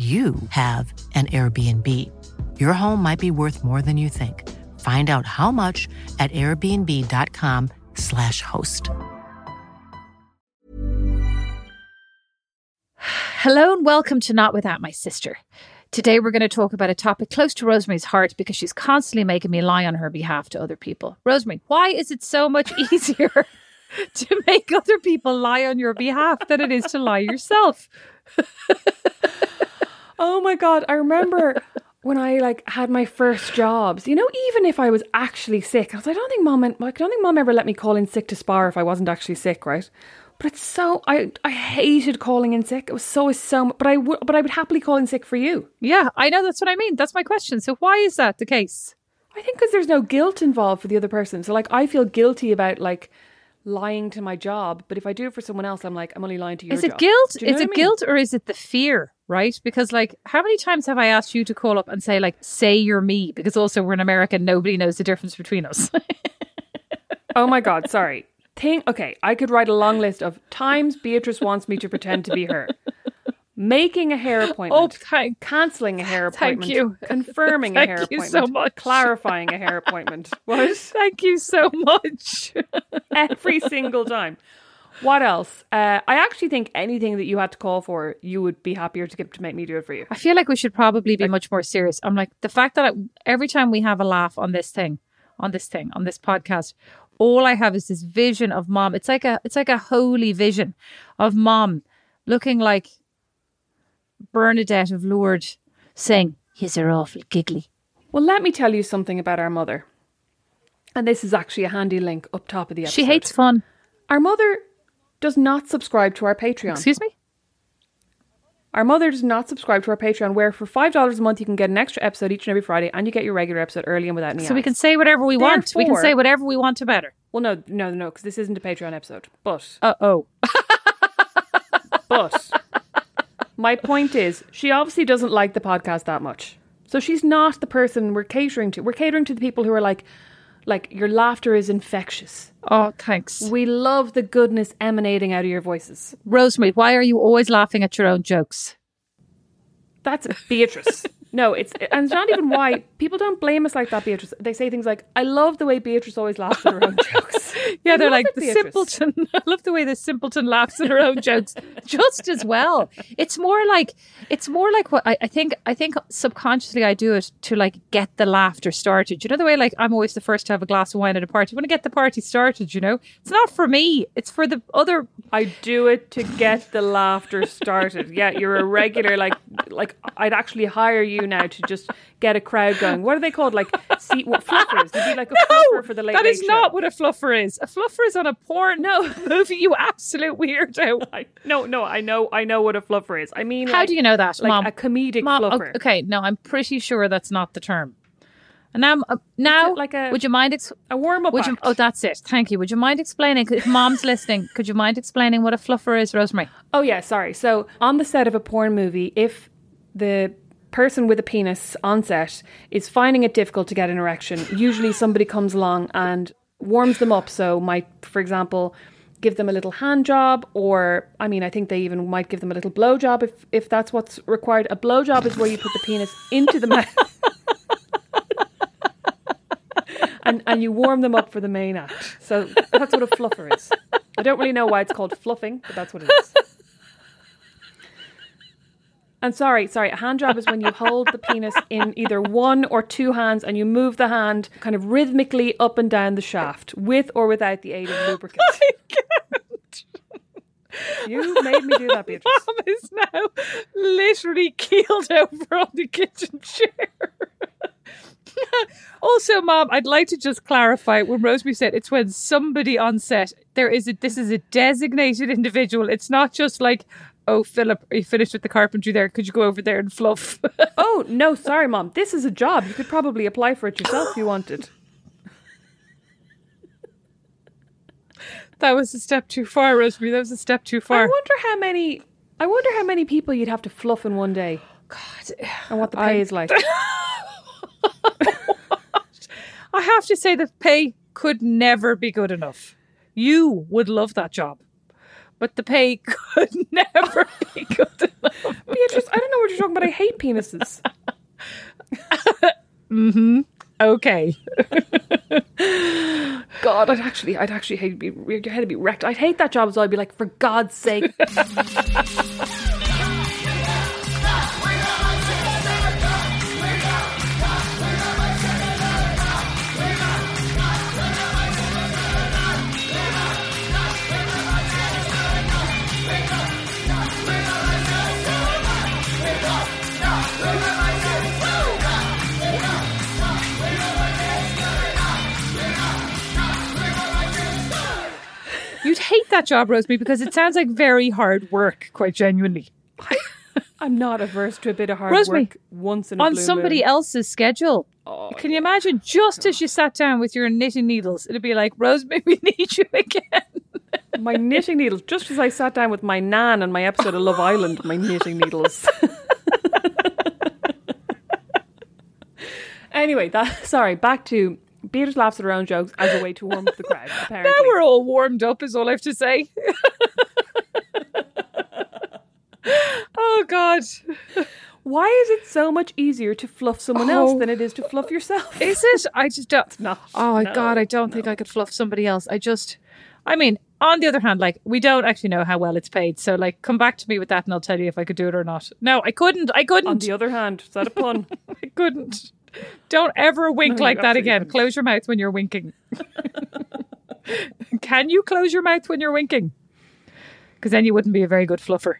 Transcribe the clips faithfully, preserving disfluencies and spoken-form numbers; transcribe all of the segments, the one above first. you have an Airbnb. Your home might be worth more than you think. Find out how much at airbnb.com slash host. Hello and welcome to Not Without My Sister. Today we're going to talk about a topic close to Rosemary's heart because she's constantly making me lie on her behalf to other people. Rosemary, why is it so much easier to make other people lie on your behalf than it is to lie yourself? Oh my God, I remember when I like had my first jobs, you know, even if I was actually sick, I was like, I don't think mom, and, I don't think mom ever let me call in sick to Spar if I wasn't actually sick, right? But it's so, I I hated calling in sick. It was so, so, but I would, but I would happily call in sick for you. Yeah, I know. That's what I mean. That's my question. So why is that the case? I think because there's no guilt involved for the other person. So like, I feel guilty about like lying to my job, but if I do it for someone else, I'm like, I'm only lying to your job. Is it job. guilt? You know is it I mean? guilt or is it the fear, right? Because like, how many times have I asked you to call up and say like, say you're me? Because also we're in America and nobody knows the difference between us. Oh my God, sorry. Thing, okay, I could write a long list of times Beatrice wants me to pretend to be her. Making a hair appointment. Oh, thank, cancelling a hair appointment. Thank you. Confirming thank a hair appointment. Thank you so much. Clarifying a hair appointment. What? Thank you so much. Every single time. What else? Uh, I actually think anything that you had to call for, you would be happier to get to make me do it for you. I feel like we should probably be like, much more serious. I'm like, the fact that I, every time we have a laugh on this thing, on this thing, on this podcast, all I have is this vision of mom. It's like a, it's like a holy vision of mom looking like Bernadette of Lourdes saying, "Yous are awful giggly." Well, let me tell you something about our mother. And this is actually a handy link up top of the episode. She hates fun. Our mother does not subscribe to our Patreon. Excuse me? Our mother does not subscribe to our Patreon, where for five dollars a month you can get an extra episode each and every Friday, and you get your regular episode early and without any ads. So we can say whatever we Therefore, want. We can say whatever we want about her. Well, no, no, no, because this isn't a Patreon episode. But. Uh-oh. But. My point is, she obviously doesn't like the podcast that much. So she's not the person we're catering to. We're catering to the people who are like, like, your laughter is infectious. Oh, thanks. We love the goodness emanating out of your voices. Rosemary, why are you always laughing at your own jokes? That's Beatrice. No, it's, and it's not even why. People don't blame us like that, Beatrice. They say things like, I love the way Beatrice always laughs at her own jokes. Yeah, I they're like, it, the Beatrice. simpleton. I love the way the simpleton laughs at her own jokes just as well. It's more like, it's more like what I, I think, I think subconsciously I do it to like get the laughter started. You know, the way like I'm always the first to have a glass of wine at a party. I want to get the party started, you know. It's not for me. It's for the other. I do it to get the laughter started. Yeah, you're a regular, like, like I'd actually hire you now to just get a crowd going. What are they called? Like seat what, fluffers? You'd be like a no, fluffer for the late. That is late not show. What a fluffer is. A fluffer is on a porn no movie. You absolute weirdo. I, no, no, I know, I know what a fluffer is. I mean, how like, do you know that, like Mom? A comedic Mom, fluffer. Okay, no, I'm pretty sure that's not the term. And now, uh, now, like a, would you mind ex- a warm up? Oh, that's it. Thank you. Would you mind explaining? If Mom's listening, could you mind explaining what a fluffer is, Rosemary? Oh yeah, sorry. So on the set of a porn movie, if the person with a penis on set is finding it difficult to get an erection, usually somebody comes along and warms them up. So my, for example, give them a little hand job, or I mean, I think they even might give them a little blow job if, if that's what's required. A blow job is where you put the penis into the mouth and, and you warm them up for the main act. So that's what a fluffer is. I don't really know why it's called fluffing, but that's what it is. And sorry, sorry, a hand job is when you hold the penis in either one or two hands and you move the hand kind of rhythmically up and down the shaft with or without the aid of lubricant. I can't. You made me do that, Beatrice. Mom is now literally keeled over on the kitchen chair. Also, Mom, I'd like to just clarify when Rosemary said it's when somebody on set, there is a, this is a designated individual. It's not just like, oh, Philip, are you finished with the carpentry there? Could you go over there and fluff? Oh, no, sorry, Mom. This is a job. You could probably apply for it yourself if you wanted. That was a step too far, Rosemary. That was a step too far. I wonder how many I wonder how many people you'd have to fluff in one day. God. And what the pay I, is like. I have to say that pay could never be good enough. You would love that job. But the pay could never be good enough. Beatrice, I don't know what you're talking about. I hate penises. Mm-hmm. Okay. God, I'd actually, I'd actually hate to be, your head would be wrecked. I'd hate that job as well. I'd be like, for God's sake. You'd hate that job, Rosemary, because it sounds like very hard work, quite genuinely. I'm not averse to a bit of hard Rosemary, work once in a blue moon. On somebody else's schedule. Oh, Can you imagine? Just God. As you sat down with your knitting needles, it'd be like, Rosemary, we need you again. My knitting needles. Just as I sat down with my nan on my episode of Love Island, my knitting needles. Anyway, that, sorry, back to... Beatrice laughs at her own jokes as a way to warm up the crowd, apparently. Now we're all warmed up is all I have to say. Oh, God. Why is it so much easier to fluff someone oh. else than it is to fluff yourself? Is it? I just don't. No. Oh, my no, God, I don't no. think I could fluff somebody else. I just, I mean, on the other hand, like, we don't actually know how well it's paid. So, like, come back to me with that and I'll tell you if I could do it or not. No, I couldn't. I couldn't. On the other hand, is that a pun? I couldn't. Don't ever wink no, like that again. Couldn't. Close your mouth when you're winking. Can you close your mouth when you're winking? Because then you wouldn't be a very good fluffer.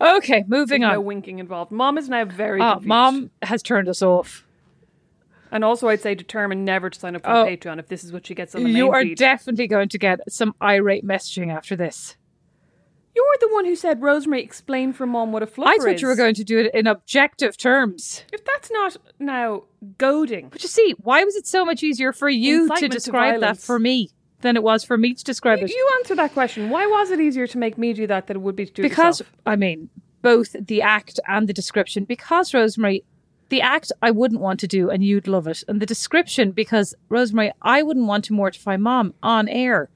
Okay, moving on. No winking involved. Mom is now very uh, confused. Mom has turned us off. And also, I'd say determined never to sign up for oh, Patreon if this is what she gets on the main You are feed. Definitely going to get some irate messaging after this. You're the one who said, Rosemary, explain for Mom what a fluffer is. I thought is. You were going to do it in objective terms. If that's not now goading. But you see, why was it so much easier for you Incitement to describe to that for me than it was for me to describe you, it? You answer that question. Why was it easier to make me do that than it would be to do because, it Because, I mean, both the act and the description. Because, Rosemary, the act I wouldn't want to do and you'd love it. And the description, because, Rosemary, I wouldn't want to mortify Mom on air.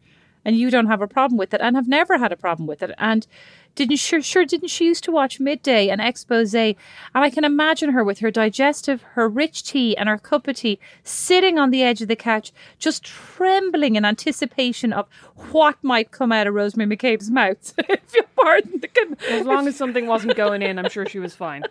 And you don't have a problem with it and have never had a problem with it. And didn't sure, sure didn't she used to watch Midday and Exposé? And I can imagine her with her digestive, her rich tea and her cup of tea sitting on the edge of the couch, just trembling in anticipation of what might come out of Rosemary McCabe's mouth. If you pardon the goodness. As long as something wasn't going in, I'm sure she was fine.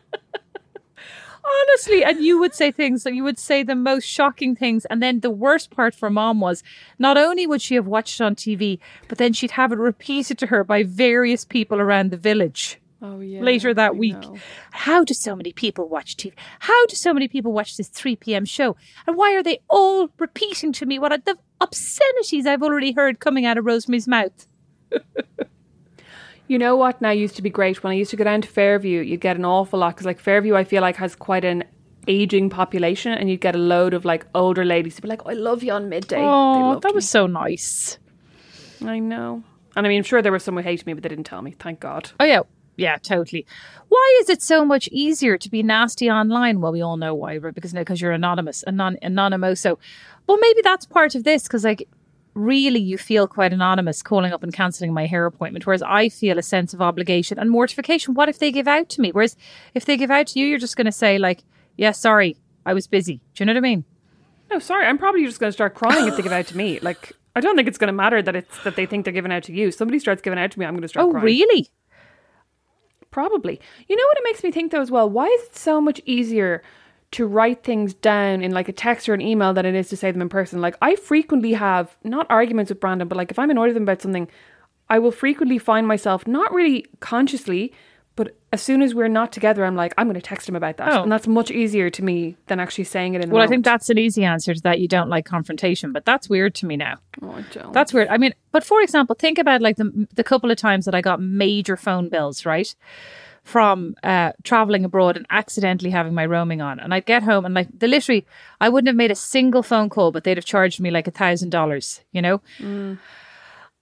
Honestly, and you would say things that you would say the most shocking things. And then the worst part for Mom was not only would she have watched it on T V, but then she'd have it repeated to her by various people around the village. Oh, yeah, later that week. Know. How do so many people watch T V? How do so many people watch this three p.m. show? And why are they all repeating to me what are the obscenities I've already heard coming out of Rosemary's mouth? You know what now used to be great? When I used to go down to Fairview, you'd get an awful lot. Because, like, Fairview, I feel like, has quite an ageing population. And you'd get a load of, like, older ladies who'd be like, oh, I love you on Midday. Oh, that me. Was so nice. I know. And, I mean, I'm sure there were some who hated me, but they didn't tell me. Thank God. Oh, yeah. Yeah, totally. Why is it so much easier to be nasty online? Well, we all know why. Because no, because you're anonymous. Anon- anonymous. So, well, maybe that's part of this. Because, like, really you feel quite anonymous calling up and cancelling my hair appointment, whereas I feel a sense of obligation and mortification. What if they give out to me? Whereas if they give out to you, you're just going to say like, yeah, sorry, I was busy. Do you know what I mean? No, sorry. I'm probably just going to start crying if they give out to me. Like, I don't think it's going to matter that it's that they think they're giving out to you. Somebody starts giving out to me, I'm going to start oh, crying. Oh, really? Probably. You know what it makes me think though as well? Why is it so much easier to write things down in like a text or an email than it is to say them in person? Like, I frequently have, not arguments with Brandon, but like if I'm annoyed with him about something, I will frequently find myself, not really consciously, but as soon as we're not together, I'm like, I'm going to text him about that. Oh. And that's much easier to me than actually saying it in the Well, moment. I think that's an easy answer to that. You don't like confrontation, but that's weird to me now. Oh, I don't. That's weird. I mean, but for example, think about like the, the couple of times that I got major phone bills, right? From uh, traveling abroad and accidentally having my roaming on. And I'd get home and like, the literally, I wouldn't have made a single phone call, but they'd have charged me like a thousand dollars, you know? Mm.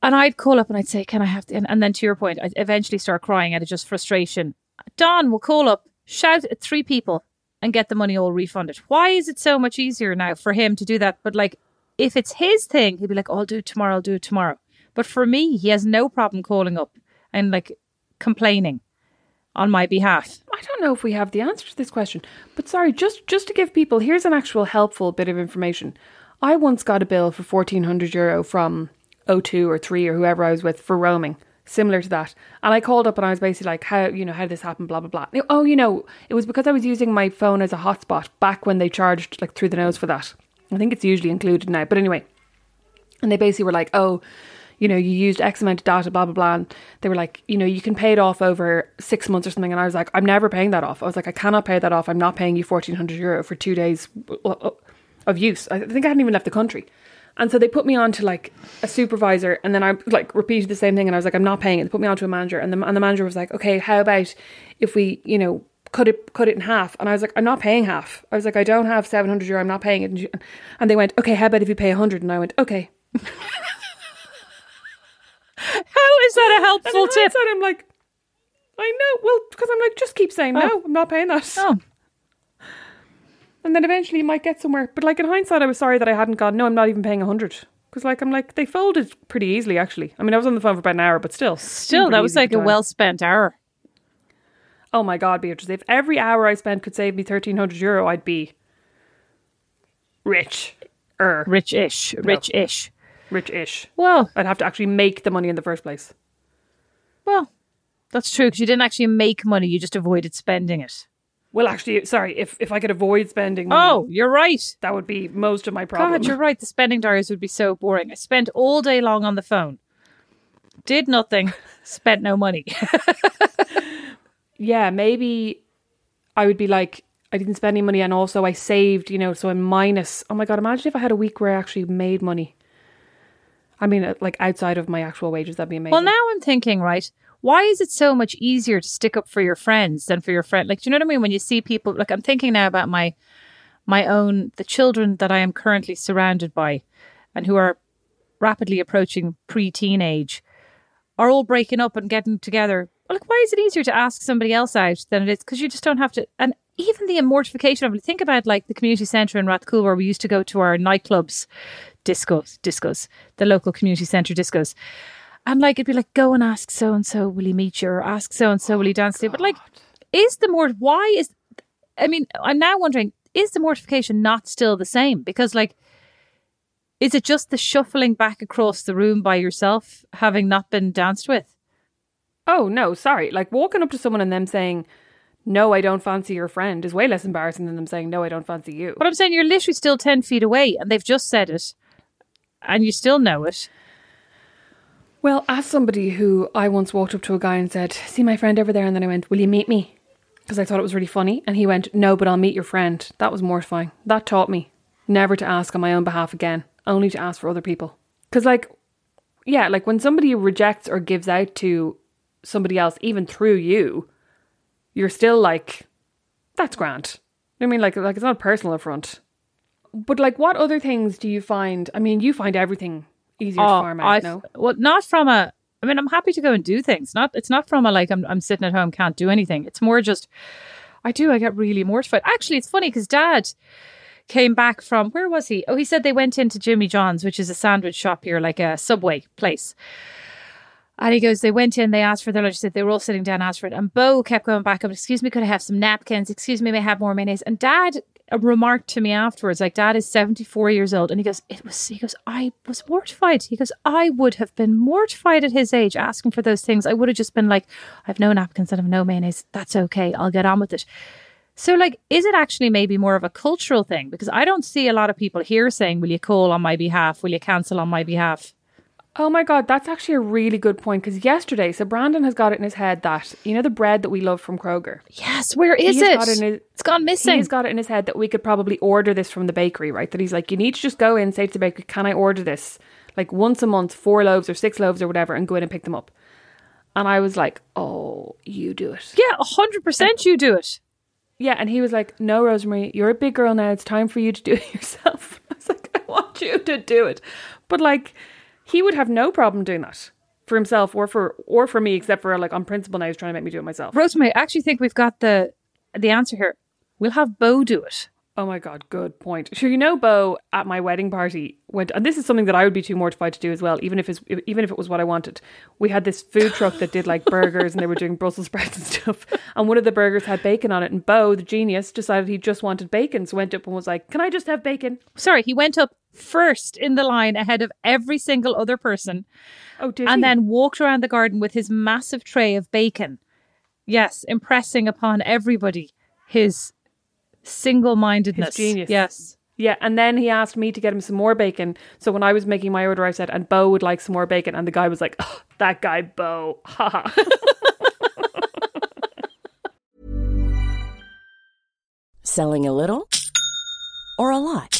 And I'd call up and I'd say, can I have, to? And, and then to your point, I'd eventually start crying out of just frustration. Don will call up, shout at three people and get the money all refunded. Why is it so much easier now for him to do that? But like, if it's his thing, he'd be like, oh, I'll do it tomorrow, I'll do it tomorrow. But for me, he has no problem calling up and like complaining on my behalf. I don't know if we have the answer to this question, but sorry, just, just to give people, here's an actual helpful bit of information. I once got a bill for fourteen hundred euro from O two or three or whoever I was with for roaming, similar to that. And I called up and I was basically like, how, you know, how did this happen? Blah, blah, blah. Oh, you know, it was because I was using my phone as a hotspot back when they charged like through the nose for that. I think it's usually included now, but anyway. And they basically were like, oh, you know, you used X amount of data, blah, blah, blah. And they were like, you know, you can pay it off over six months or something. And I was like, I'm never paying that off. I was like, I cannot pay that off. I'm not paying you fourteen hundred euro for two days of use. I think I hadn't even left the country. And so they put me on to like a supervisor, and then I like repeated the same thing. And I was like, I'm not paying it. They put me on to a manager, and the, and the manager was like, okay, how about if we, you know, cut it, cut it in half? And I was like, I'm not paying half. I was like, I don't have seven hundred euro. I'm not paying it. And they went, okay, how about if you pay a hundred? And I went, okay. How is that a helpful tip? And I'm like, I know. Well, because I'm like, just keep saying, oh, no, I'm not paying that. Oh. And then eventually you might get somewhere. But like in hindsight, I was sorry that I hadn't gone, no, I'm not even paying a hundred. Because like, I'm like, they folded pretty easily, actually. I mean, I was on the phone for about an hour, but still. Still, that was like a well-spent hour. Oh my God, Beatrice. If every hour I spent could save me thirteen hundred euro, I'd be rich. Er. Rich-ish. Rich-ish. Rich-ish. Well, I'd have to actually make the money in the first place. Well, that's true, because you didn't actually make money. You just avoided spending it. Well, actually, sorry, if, if I could avoid spending money... Oh, you're right. That would be most of my problem. God, you're right. The spending diaries would be so boring. I spent all day long on the phone. Did nothing. Spent no money. Yeah, maybe I would be like, I didn't spend any money and also I saved, you know, so I'm minus... Oh my God, imagine if I had a week where I actually made money. I mean, like outside of my actual wages, that'd be amazing. Well, now I'm thinking, right... Why is it so much easier to stick up for your friends than for your friend? Like, do you know what I mean? When you see people, like I'm thinking now about my my own, the children that I am currently surrounded by and who are rapidly approaching pre-teen age are all breaking up and getting together. Well, like, why is it easier to ask somebody else out than it is? Because you just don't have to. And even the mortification of it. Think about like the community centre in Rathcoole where we used to go to our nightclubs, discos, discos, the local community centre discos. And like, it'd be like, go and ask so-and-so, will he meet you? Or ask so-and-so, will he dance to you? But like, is the mort, why is, I mean, I'm now wondering, is the mortification not still the same? Because like, is it just the shuffling back across the room by yourself, having not been danced with? Oh no, sorry. Like walking up to someone and them saying, no, I don't fancy your friend is way less embarrassing than them saying, no, I don't fancy you. But I'm saying you're literally still ten feet away and they've just said it and you still know it. Well, as somebody who I once walked up to a guy and said, see my friend over there? And then I went, will you meet me? Because I thought it was really funny. And he went, no, but I'll meet your friend. That was mortifying. That taught me never to ask on my own behalf again, only to ask for other people. Because like, yeah, like when somebody rejects or gives out to somebody else, even through you, you're still like, that's grand. You know what I mean? Like, like it's not a personal affront. But like, what other things do you find? I mean, you find everything easier oh, to farm out, I've, no? Well, not from a... I mean, I'm happy to go and do things. Not It's not from a, like, I'm I'm sitting at home, can't do anything. It's more just, I do, I get really mortified. Actually, it's funny because Dad, came back from, where was he? Oh, he said they went into Jimmy John's, which is a sandwich shop here, like a Subway place. And he goes, they went in, they asked for their lunch, said they were all sitting down, asked for it. And Beau kept going back up, excuse me, could I have some napkins? Excuse me, may I have more mayonnaise? And Dad remarked to me afterwards, like, Dad is seventy-four years old. And he goes, it was, he goes, I was mortified. He goes, I would have been mortified at his age asking for those things. I would have just been like, I've no napkins and I've no mayonnaise. That's okay. I'll get on with it. So, like, is it actually maybe more of a cultural thing? Because I don't see a lot of people here saying, will you call on my behalf? Will you cancel on my behalf? Oh my God, that's actually a really good point. Because yesterday, so Brandon has got it in his head that, you know, the bread that we love from Kroger. Yes, where is it? Got it in his, it's gone missing. He's got it in his head that we could probably order this from the bakery, right? That he's like, you need to just go in, say to the bakery, can I order this? Like once a month, four loaves or six loaves or whatever, and go in and pick them up. And I was like, oh, you do it. Yeah, one hundred percent and, you do it. Yeah, and he was like, no, Rosemary, you're a big girl now. It's time for you to do it yourself. I was like, I want you to do it. But like... he would have no problem doing that for himself or for or for me, except for like on principle now he's trying to make me do it myself. Rosemary, I actually think we've got the the answer here. We'll have Beau do it. Oh my God, good point. Sure, you know, Beau at my wedding party went, and this is something that I would be too mortified to do as well, even if it's, even if it was what I wanted. We had this food truck that did like burgers and they were doing Brussels sprouts and stuff. And one of the burgers had bacon on it. And Beau, the genius, decided he just wanted bacon. So went up and was like, can I just have bacon? Sorry, he went up first in the line ahead of every single other person. Oh, did he? And then walked around the garden with his massive tray of bacon. Yes, impressing upon everybody his single-mindedness. His genius. Yes. Yeah, and then he asked me to get him some more bacon. So when I was making my order, I said, and Beau would like some more bacon. And the guy was like, oh, that guy, Beau. Ha ha. Selling a little or a lot?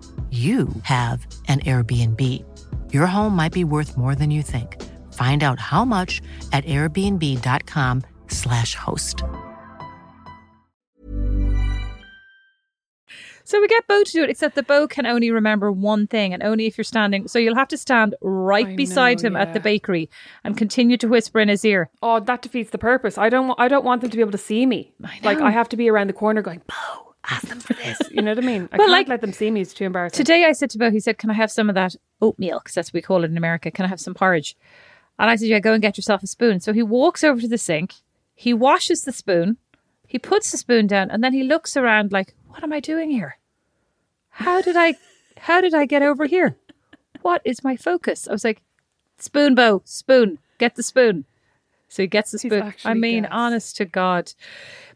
you have an Airbnb. Your home might be worth more than you think. Find out how much at airbnb.com slash host. So we get Beau to do it, except the Beau can only remember one thing, and only if you're standing. So you'll have to stand right I beside know, him yeah. at the bakery and continue to whisper in his ear. Oh, that defeats the purpose. I don't, I don't want them to be able to see me. I like, I have to be around the corner going, Beau. Ask them for this. You know what I mean? I well, can't like, let them see me. It's too embarrassing. Today I said to Beau, he said, can I have some of that oatmeal? Because that's what we call it in America. Can I have some porridge? And I said, yeah, go and get yourself a spoon. So he walks over to the sink. He washes the spoon. He puts the spoon down. And then he looks around like, what am I doing here? How did I, how did I get over here? What is my focus? I was like, spoon, Beau, spoon. get the spoon. So he gets the spoon. I mean, guessed. Honest to God.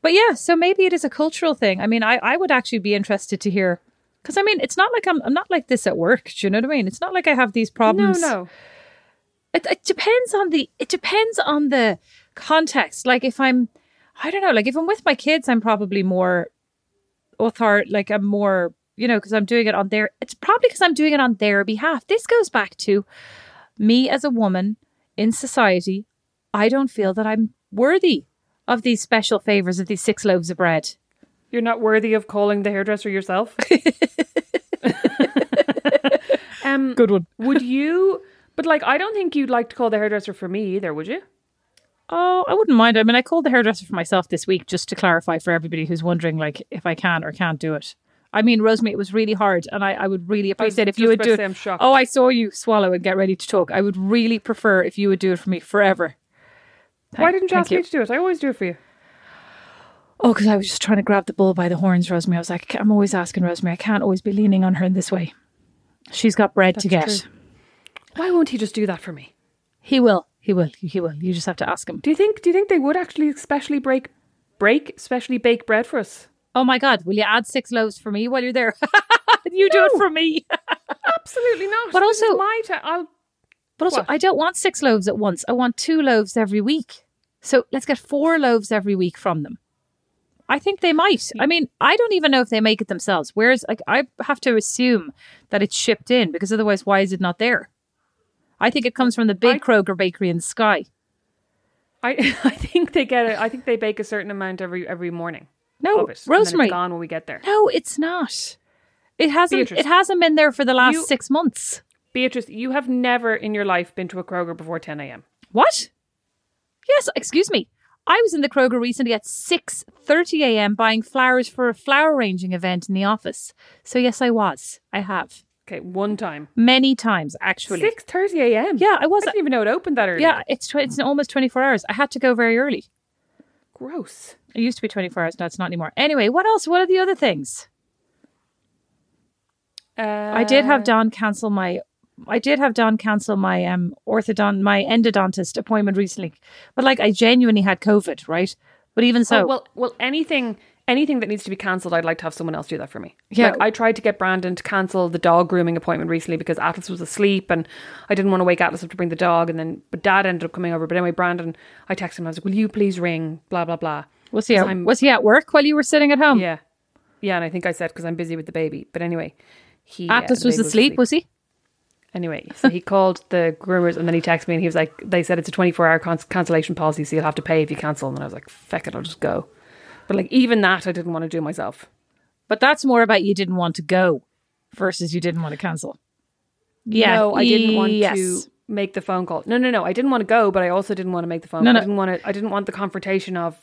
But yeah, so maybe it is a cultural thing. I mean, I, I would actually be interested to hear, because I mean, it's not like I'm I'm not like this at work. Do you know what I mean? It's not like I have these problems. No, no. It, it depends on the it depends on the context. Like if I'm, I don't know, like if I'm with my kids, I'm probably more author, like I'm more, you know, because I'm doing it on their. It's probably because I'm doing it on their behalf. This goes back to me as a woman in society. I don't feel that I'm worthy of these special favours of these six loaves of bread. You're not worthy of calling the hairdresser yourself? um, Good one. Would you... But, like, I don't think you'd like to call the hairdresser for me either, would you? Oh, I wouldn't mind. I mean, I called the hairdresser for myself this week, just to clarify for everybody who's wondering, like, if I can or can't do it. I mean, Rosemary, it was really hard, and I, I would really appreciate if you would do it. I'm shocked. Oh, I saw you swallow and get ready to talk. I would really prefer if you would do it for me forever. Why didn't you ask me to do it? I always do it for you. Oh, because I was just trying to grab the bull by the horns, Rosemary. I was like, I'm always asking Rosemary. I can't always be leaning on her in this way. She's got bread to get. Why won't he just do that for me? He will. He will. He will. You just have to ask him. Do you think Do you think they would actually specially break, break, specially bake bread for us? Oh my God. Will you add six loaves for me while you're there? You no, do it for me. Absolutely not. But this also, my ta- I'll, but also I don't want six loaves at once. I want two loaves every week. So let's get four loaves every week from them. I think they might. I mean, I don't even know if they make it themselves. Whereas, like, I have to assume that it's shipped in, because otherwise, why is it not there? I think it comes from the big I, Kroger bakery in the sky. I I think they get it. I think they bake a certain amount every every morning. No, it, Rosemary, it's gone when we get there. No, it's not. It hasn't. Beatrice, it hasn't been there for the last you, six months. Beatrice, you have never in your life been to a Kroger before ten a.m. What? Yes, excuse me. I was in the Kroger recently at six thirty a.m. buying flowers for a flower arranging event in the office. So yes, I was. I have. Okay, one time. Many times, actually. six thirty a.m. Yeah, I was. I didn't even know it opened that early. Yeah, it's tw- it's almost twenty-four hours. I had to go very early. Gross. It used to be twenty-four hours. Now it's not anymore. Anyway, what else? What are the other things? Uh, I did have Don cancel my... I did have Don cancel my um, orthodont, my endodontist appointment recently, but like I genuinely had COVID, right? But even so, oh, well, well, anything, anything that needs to be cancelled, I'd like to have someone else do that for me. Yeah, like, I tried to get Brandon to cancel the dog grooming appointment recently because Atlas was asleep, and I didn't want to wake Atlas up to bring the dog, and then but Dad ended up coming over. But anyway, Brandon, I texted him. I was like, "Will you please ring?" Blah blah blah. Was he at, was he at work while you were sitting at home? Yeah, yeah, and I think I said because I'm busy with the baby. But anyway, he Atlas uh, was, asleep, was asleep. Was he? Anyway, so he called the groomers and then he texted me and he was like, they said it's a twenty-four hour cons- cancellation policy, so you'll have to pay if you cancel. And I was like, feck it, I'll just go. But like, even that I didn't want to do myself. But that's more about you didn't want to go versus you didn't want to cancel. Yeah. No, I didn't want yes. to make the phone call. No, no, no. I didn't want to go, but I also didn't want to make the phone no, call. No. I didn't want to, I didn't want the confrontation of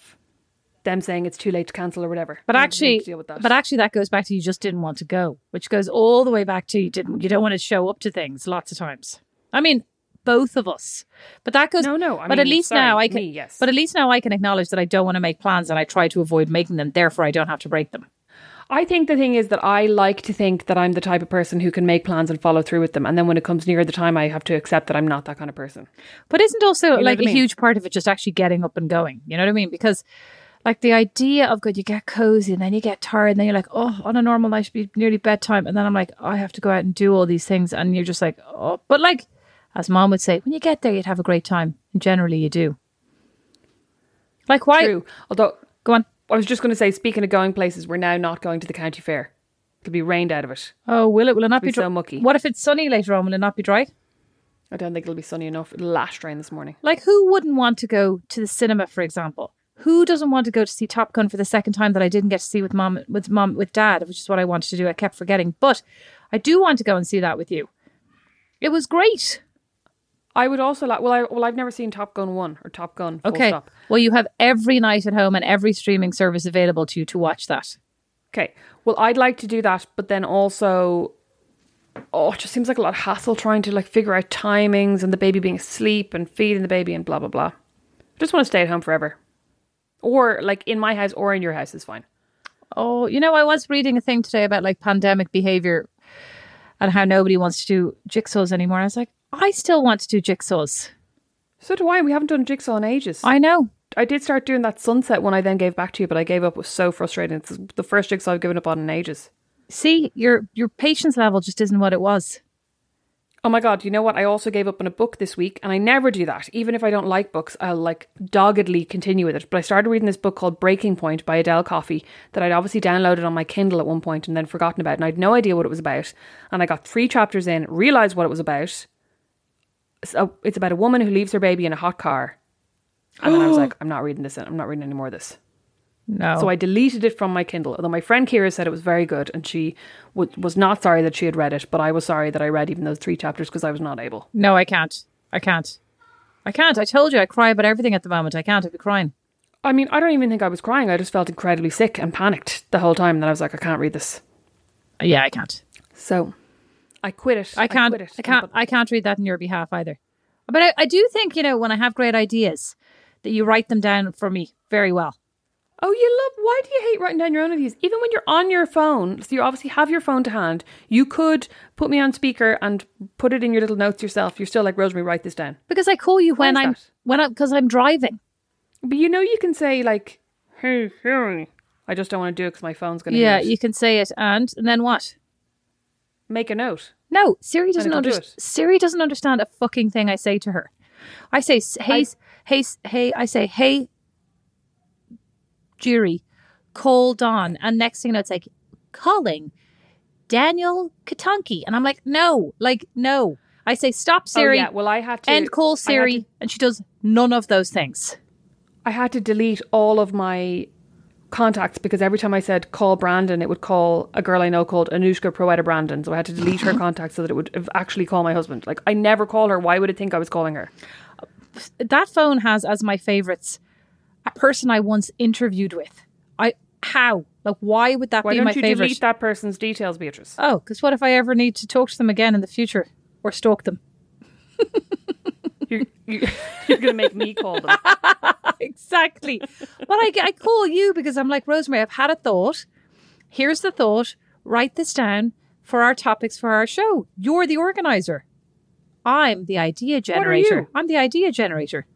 them saying it's too late to cancel or whatever. But actually, deal with that. but actually, that goes back to you just didn't want to go, which goes all the way back to you didn't. You don't want to show up to things lots of times. I mean, both of us. But that goes. No, no. I but mean, at least sorry, now I can. Me, yes. But at least now I can acknowledge that I don't want to make plans and I try to avoid making them. Therefore, I don't have to break them. I think the thing is that I like to think that I'm the type of person who can make plans and follow through with them. And then when it comes near the time, I have to accept that I'm not that kind of person. But isn't also you know like a mean? huge part of it just actually getting up and going? You know what I mean? Because. Like the idea of good, you get cozy and then you get tired and then you're like, oh, on a normal night it should be nearly bedtime. And then I'm like, oh, I have to go out and do all these things. And you're just like, oh, but like, as mom would say, when you get there, you'd have a great time. And generally you do. Like why? True. Although, go on. I was just going to say, speaking of going places, we're now not going to the county fair. It'll be rained out of it. Oh, will it? Will it not it'll be dry? So mucky. What if it's sunny later on? Will it not be dry? I don't think it'll be sunny enough. It'll lash rain this morning. Like who wouldn't want to go to the cinema, for example? Who doesn't want to go to see Top Gun for the second time that I didn't get to see with mom, with mom, with dad, which is what I wanted to do. I kept forgetting, but I do want to go and see that with you. It was great. I would also like. Well, I well, I've never seen Top Gun one or Top Gun. Full okay. Stop. Well, you have every night at home and every streaming service available to you to watch that. Okay. Well, I'd like to do that, but then also, oh, it just seems like a lot of hassle trying to like figure out timings and the baby being asleep and feeding the baby and blah blah blah. I just want to stay at home forever. Or like in my house or in your house is fine. Oh, you know, I was reading a thing today about like pandemic behavior and how nobody wants to do jigsaws anymore. I was like, I still want to do jigsaws. So do I. We haven't done Jigsaw in ages. I know. I did start doing that sunset one I then gave back to you, but I gave up. It was so frustrating. It's the first Jigsaw I've given up on in ages. See, your your patience level just isn't what it was. Oh my God, you know what? I also gave up on a book this week, and I never do that. Even if I don't like books, I'll like doggedly continue with it. But I started reading this book called Breaking Point by Adele Coffey that I'd obviously downloaded on my Kindle at one point and then forgotten about. And I had no idea what it was about. And I got three chapters in, realised what it was about. So it's about a woman who leaves her baby in a hot car. And then I was like, I'm not reading this. I'm not reading any more of this. No. So I deleted it from my Kindle. Although my friend Kira said it was very good and she w- was not sorry that she had read it, but I was sorry that I read even those three chapters because I was not able. No, I can't. I can't. I can't. I told you I cry about everything at the moment. I can't. I'd be crying. I mean, I don't even think I was crying. I just felt incredibly sick and panicked the whole time. And then I was like, I can't read this. Yeah, I can't. So I quit it. I can't. I, quit it. I can't. I can't read that on your behalf either. But I, I do think, you know, when I have great ideas, that you write them down for me very well. Oh, you love, why do you hate writing down your own ideas? Even when you're on your phone, so you obviously have your phone to hand, you could put me on speaker and put it in your little notes yourself. You're still like, Rosemary, write this down. Because I call you when I'm, when I'm, because I'm driving. But you know, you can say like, hey, Siri. I just don't want to do it because my phone's going to Yeah, you can say it and, and then what? Make a note. No, Siri doesn't understand. Do Siri doesn't understand a fucking thing I say to her. I say, hey, I, hey, hey, I say, hey, Jury, call Don, and next thing you know, it's like calling Daniel Katonki, and I'm like, no, like no. I say stop Siri. Oh, yeah. Well, I had to end call Siri, to, and she does none of those things. I had to delete all of my contacts because every time I said call Brandon, it would call a girl I know called Anushka Proeta Brandon. So I had to delete her contacts so that it would actually call my husband. Like I never call her. Why would it think I was calling her? That phone has as my favorites a person I once interviewed with. I how? Like, why would that why be my favourite? Why don't you favorite? delete that person's details, Beatrice? Oh, because what if I ever need to talk to them again in the future? Or stalk them? you're you're, you're going to make me call them. Exactly. But I, I call you because I'm like, Rosemary, I've had a thought. Here's the thought. Write this down for our topics for our show. You're the organiser. I'm the idea generator. What are you? I'm the idea generator.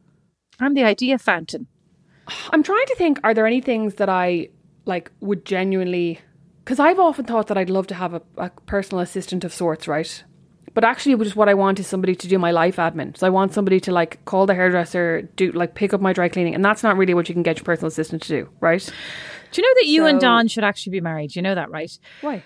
I'm the idea fountain. I'm trying to think, are there any things that I like would genuinely, because I've often thought that I'd love to have a, a personal assistant of sorts, right? But actually just what I want is somebody to do my life admin. So I want somebody to like call the hairdresser, do like pick up my dry cleaning. And that's not really what you can get your personal assistant to do, right? Do you know that you so, and Don should actually be married? You know that, right? Why?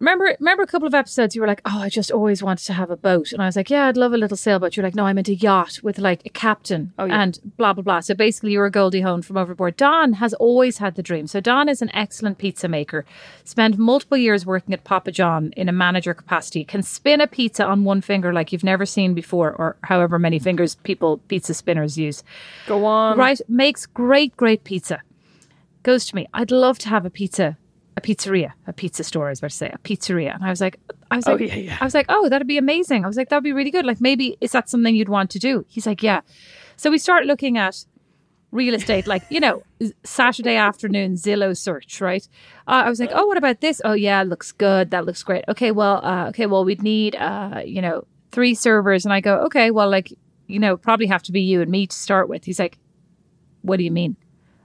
Remember, remember a couple of episodes you were like, oh, I just always wanted to have a boat. And I was like, yeah, I'd love a little sailboat. You're like, no, I'm into yacht with like a captain oh, yeah. and blah, blah, blah. So basically you were Goldie Hawn from Overboard. Don has always had the dream. So Don is an excellent pizza maker, spent multiple years working at Papa John in a manager capacity, can spin a pizza on one finger like you've never seen before, or however many fingers people, pizza spinners use. Go on. Right. Makes great, great pizza. Goes to me. I'd love to have a pizza A pizzeria, a pizza store, I was about to say, a pizzeria. And I was like, I was like, oh, yeah, yeah. I was like, oh, that'd be amazing. I was like, that'd be really good. Like, maybe is that something you'd want to do? He's like, yeah. So we start looking at real estate, like, you know, Saturday afternoon Zillow search, right? Uh, I was like, oh, what about this? Oh, yeah, looks good. That looks great. Okay, well, uh, okay, well, we'd need, uh, you know, three servers. And I go, okay, well, like, you know, probably have to be you and me to start with. He's like, what do you mean?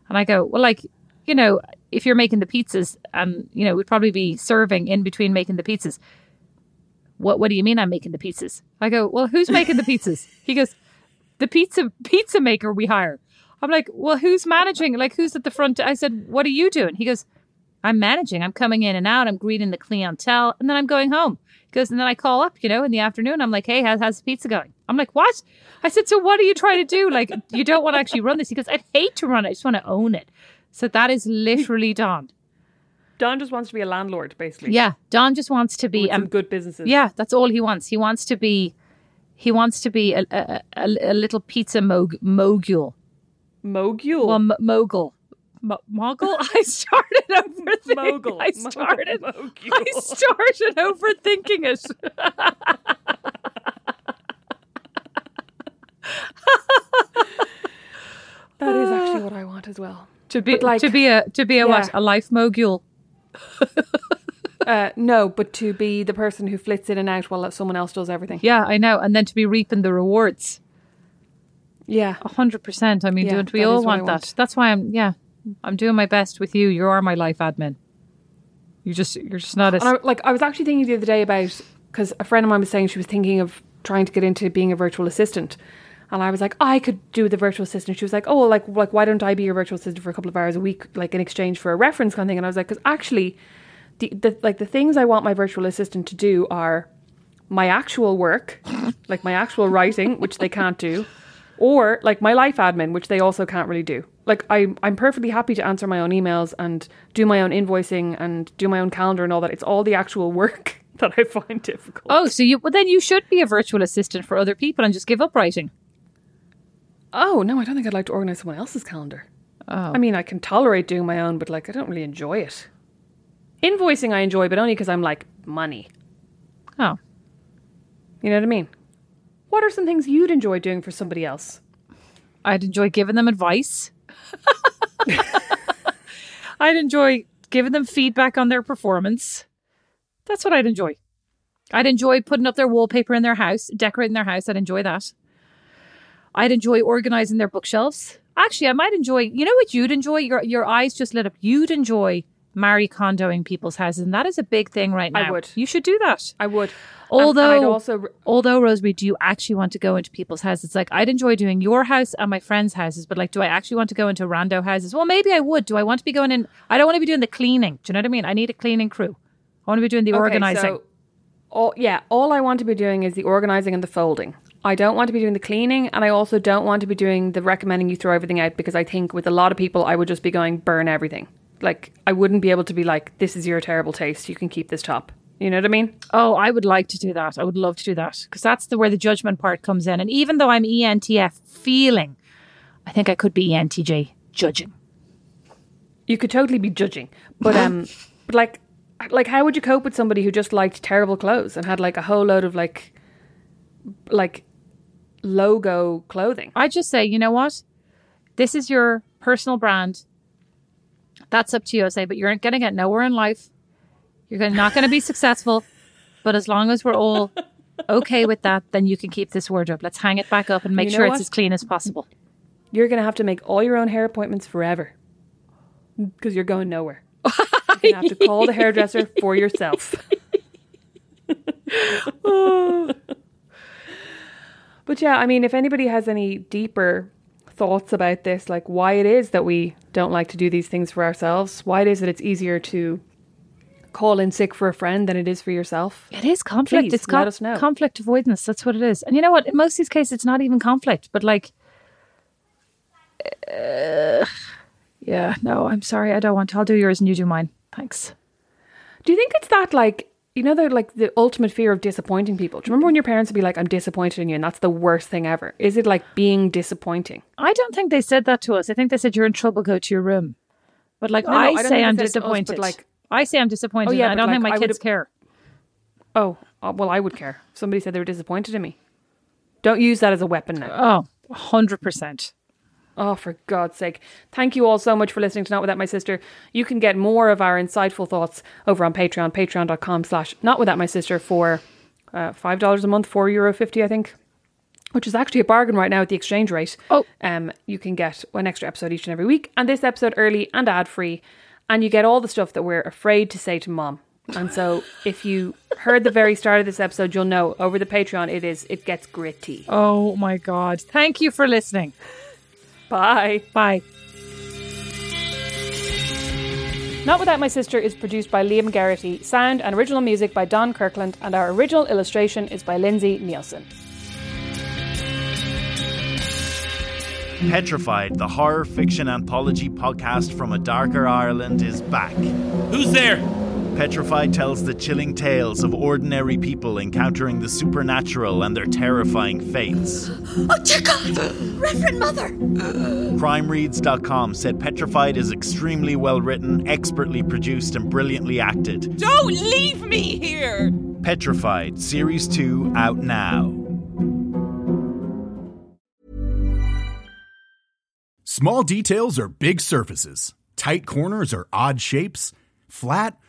And I go, well, like, you know, if you're making the pizzas, and um, you know, we'd probably be serving in between making the pizzas. What What do you mean I'm making the pizzas? I go, well, who's making the pizzas? He goes, the pizza pizza maker we hire. I'm like, well, who's managing? Like, who's at the front? I said, what are you doing? He goes, I'm managing. I'm coming in and out. I'm greeting the clientele, and then I'm going home. He goes, and then I call up, you know, in the afternoon. I'm like, hey, how's, how's the pizza going? I'm like, what? I said, so what are you trying to do? Like, you don't want to actually run this. He goes, I'd hate to run it. I just want to own it. So that is literally Don. Don just wants to be a landlord, basically. Yeah, Don just wants to be... With some um, good businesses. Yeah, that's all he wants. He wants to be He wants to be a, a, a, a little pizza mog, mogul. Mogul? Well, m- mogul. M- mogul? I started overthinking mogul. I started, mogul. I started overthinking it. That is actually what I want as well. To be like, to be a to be a yeah. what a life mogul. uh, no, but to be the person who flits in and out while someone else does everything. Yeah, I know, and then to be reaping the rewards. Yeah. A hundred percent. I mean, yeah, don't we all want, want that? That's why I'm, yeah, I'm doing my best with you. You are my life admin. You just, you're just not as... I, like, I was actually thinking the other day about, because a friend of mine was saying she was thinking of trying to get into being a virtual assistant. And I was like, I could do the virtual assistant. She was like, oh, well, like, like, why don't I be your virtual assistant for a couple of hours a week, like in exchange for a reference kind of thing? And I was like, because actually, the, the like the things I want my virtual assistant to do are my actual work, like my actual writing, which they can't do, or like my life admin, which they also can't really do. Like I, I'm perfectly happy to answer my own emails and do my own invoicing and do my own calendar and all that. It's all the actual work that I find difficult. Oh, so you well, then you should be a virtual assistant for other people and just give up writing. Oh, no, I don't think I'd like to organise someone else's calendar. Oh. I mean, I can tolerate doing my own, but like, I don't really enjoy it. Invoicing I enjoy, but only because I'm like, money. Oh. You know what I mean? What are some things you'd enjoy doing for somebody else? I'd enjoy giving them advice. I'd enjoy giving them feedback on their performance. That's what I'd enjoy. I'd enjoy putting up their wallpaper in their house, decorating their house. I'd enjoy that. I'd enjoy organising their bookshelves. Actually, I might enjoy, you know what you'd enjoy? Your your eyes just lit up. You'd enjoy Marie Kondoing people's houses. And that is a big thing right now. I would. You should do that. I would. Although, and, and also re- although Rosemary, do you actually want to go into people's houses? It's like, I'd enjoy doing your house and my friends' houses. But like, do I actually want to go into rando houses? Well, maybe I would. Do I want to be going in? I don't want to be doing the cleaning. Do you know what I mean? I need a cleaning crew. I want to be doing the okay, organising. So, all, yeah, all I want to be doing is the organising and the folding. I don't want to be doing the cleaning, and I also don't want to be doing the recommending you throw everything out, because I think with a lot of people, I would just be going, burn everything. Like, I wouldn't be able to be like, this is your terrible taste, you can keep this top. You know what I mean? Oh, I would like to do that. I would love to do that, because that's the where the judgment part comes in. And even though I'm E N T F feeling, I think I could be E N T J judging. You could totally be judging. But, um, but like, like, how would you cope with somebody who just liked terrible clothes and had like a whole load of like, like... logo clothing? I just say, you know what? This is your personal brand. That's up to you. I say, but you're going to get nowhere in life. You're not going to be successful. But as long as we're all okay with that, then you can keep this wardrobe. Let's hang it back up and make you know sure what? It's as clean as possible. You're going to have to make all your own hair appointments forever, because you're going nowhere. You're going to have to call the hairdresser for yourself. Oh. But yeah, I mean, if anybody has any deeper thoughts about this, like why it is that we don't like to do these things for ourselves, why it is that it's easier to call in sick for a friend than it is for yourself. It is conflict. Please, it's com- let us know. Conflict avoidance. That's what it is. And you know what? In most of these cases, it's not even conflict, but like, uh, yeah, no, I'm sorry. I don't want to. I'll do yours and you do mine. Thanks. Do you think it's that like, you know, the, like the ultimate fear of disappointing people? Do you remember when your parents would be like, I'm disappointed in you, and that's the worst thing ever? Is it like being disappointing? I don't think they said that to us. I think they said, you're in trouble, go to your room. But like, no, I, no, I say I'm disappointed. Us, like, I say I'm disappointed. Oh, yeah, I don't like, think my I kids care. Oh, well, I would care. Somebody said they were disappointed in me. Don't use that as a weapon now. Oh, one hundred percent. Oh, for God's sake. Thank you all so much for listening to Not Without My Sister. You can get more of our insightful thoughts over on Patreon, patreon.com slash Not Without My Sister for uh, five dollars a month, four euro fifty, I think, which is actually a bargain right now at the exchange rate. Oh, um, you can get an extra episode each and every week, and this episode early and ad-free, and you get all the stuff that we're afraid to say to Mom. And so if you heard the very start of this episode, you'll know over the Patreon, it is, it gets gritty. Oh my God. Thank you for listening. Bye. Bye. Not Without My Sister is produced by Liam Geraghty. Sound and original music by Don Kirkland, and our original illustration is by Lindsay Nielsen. Petrified, the horror fiction anthology podcast from a darker Ireland, is back. Who's there? Petrified tells the chilling tales of ordinary people encountering the supernatural and their terrifying fates. Oh, dear God! Reverend Mother! crime reads dot com said Petrified is extremely well written, expertly produced, and brilliantly acted. Don't leave me here! Petrified, Series two, out now. Small details are big surfaces. Tight corners are odd shapes. Flat,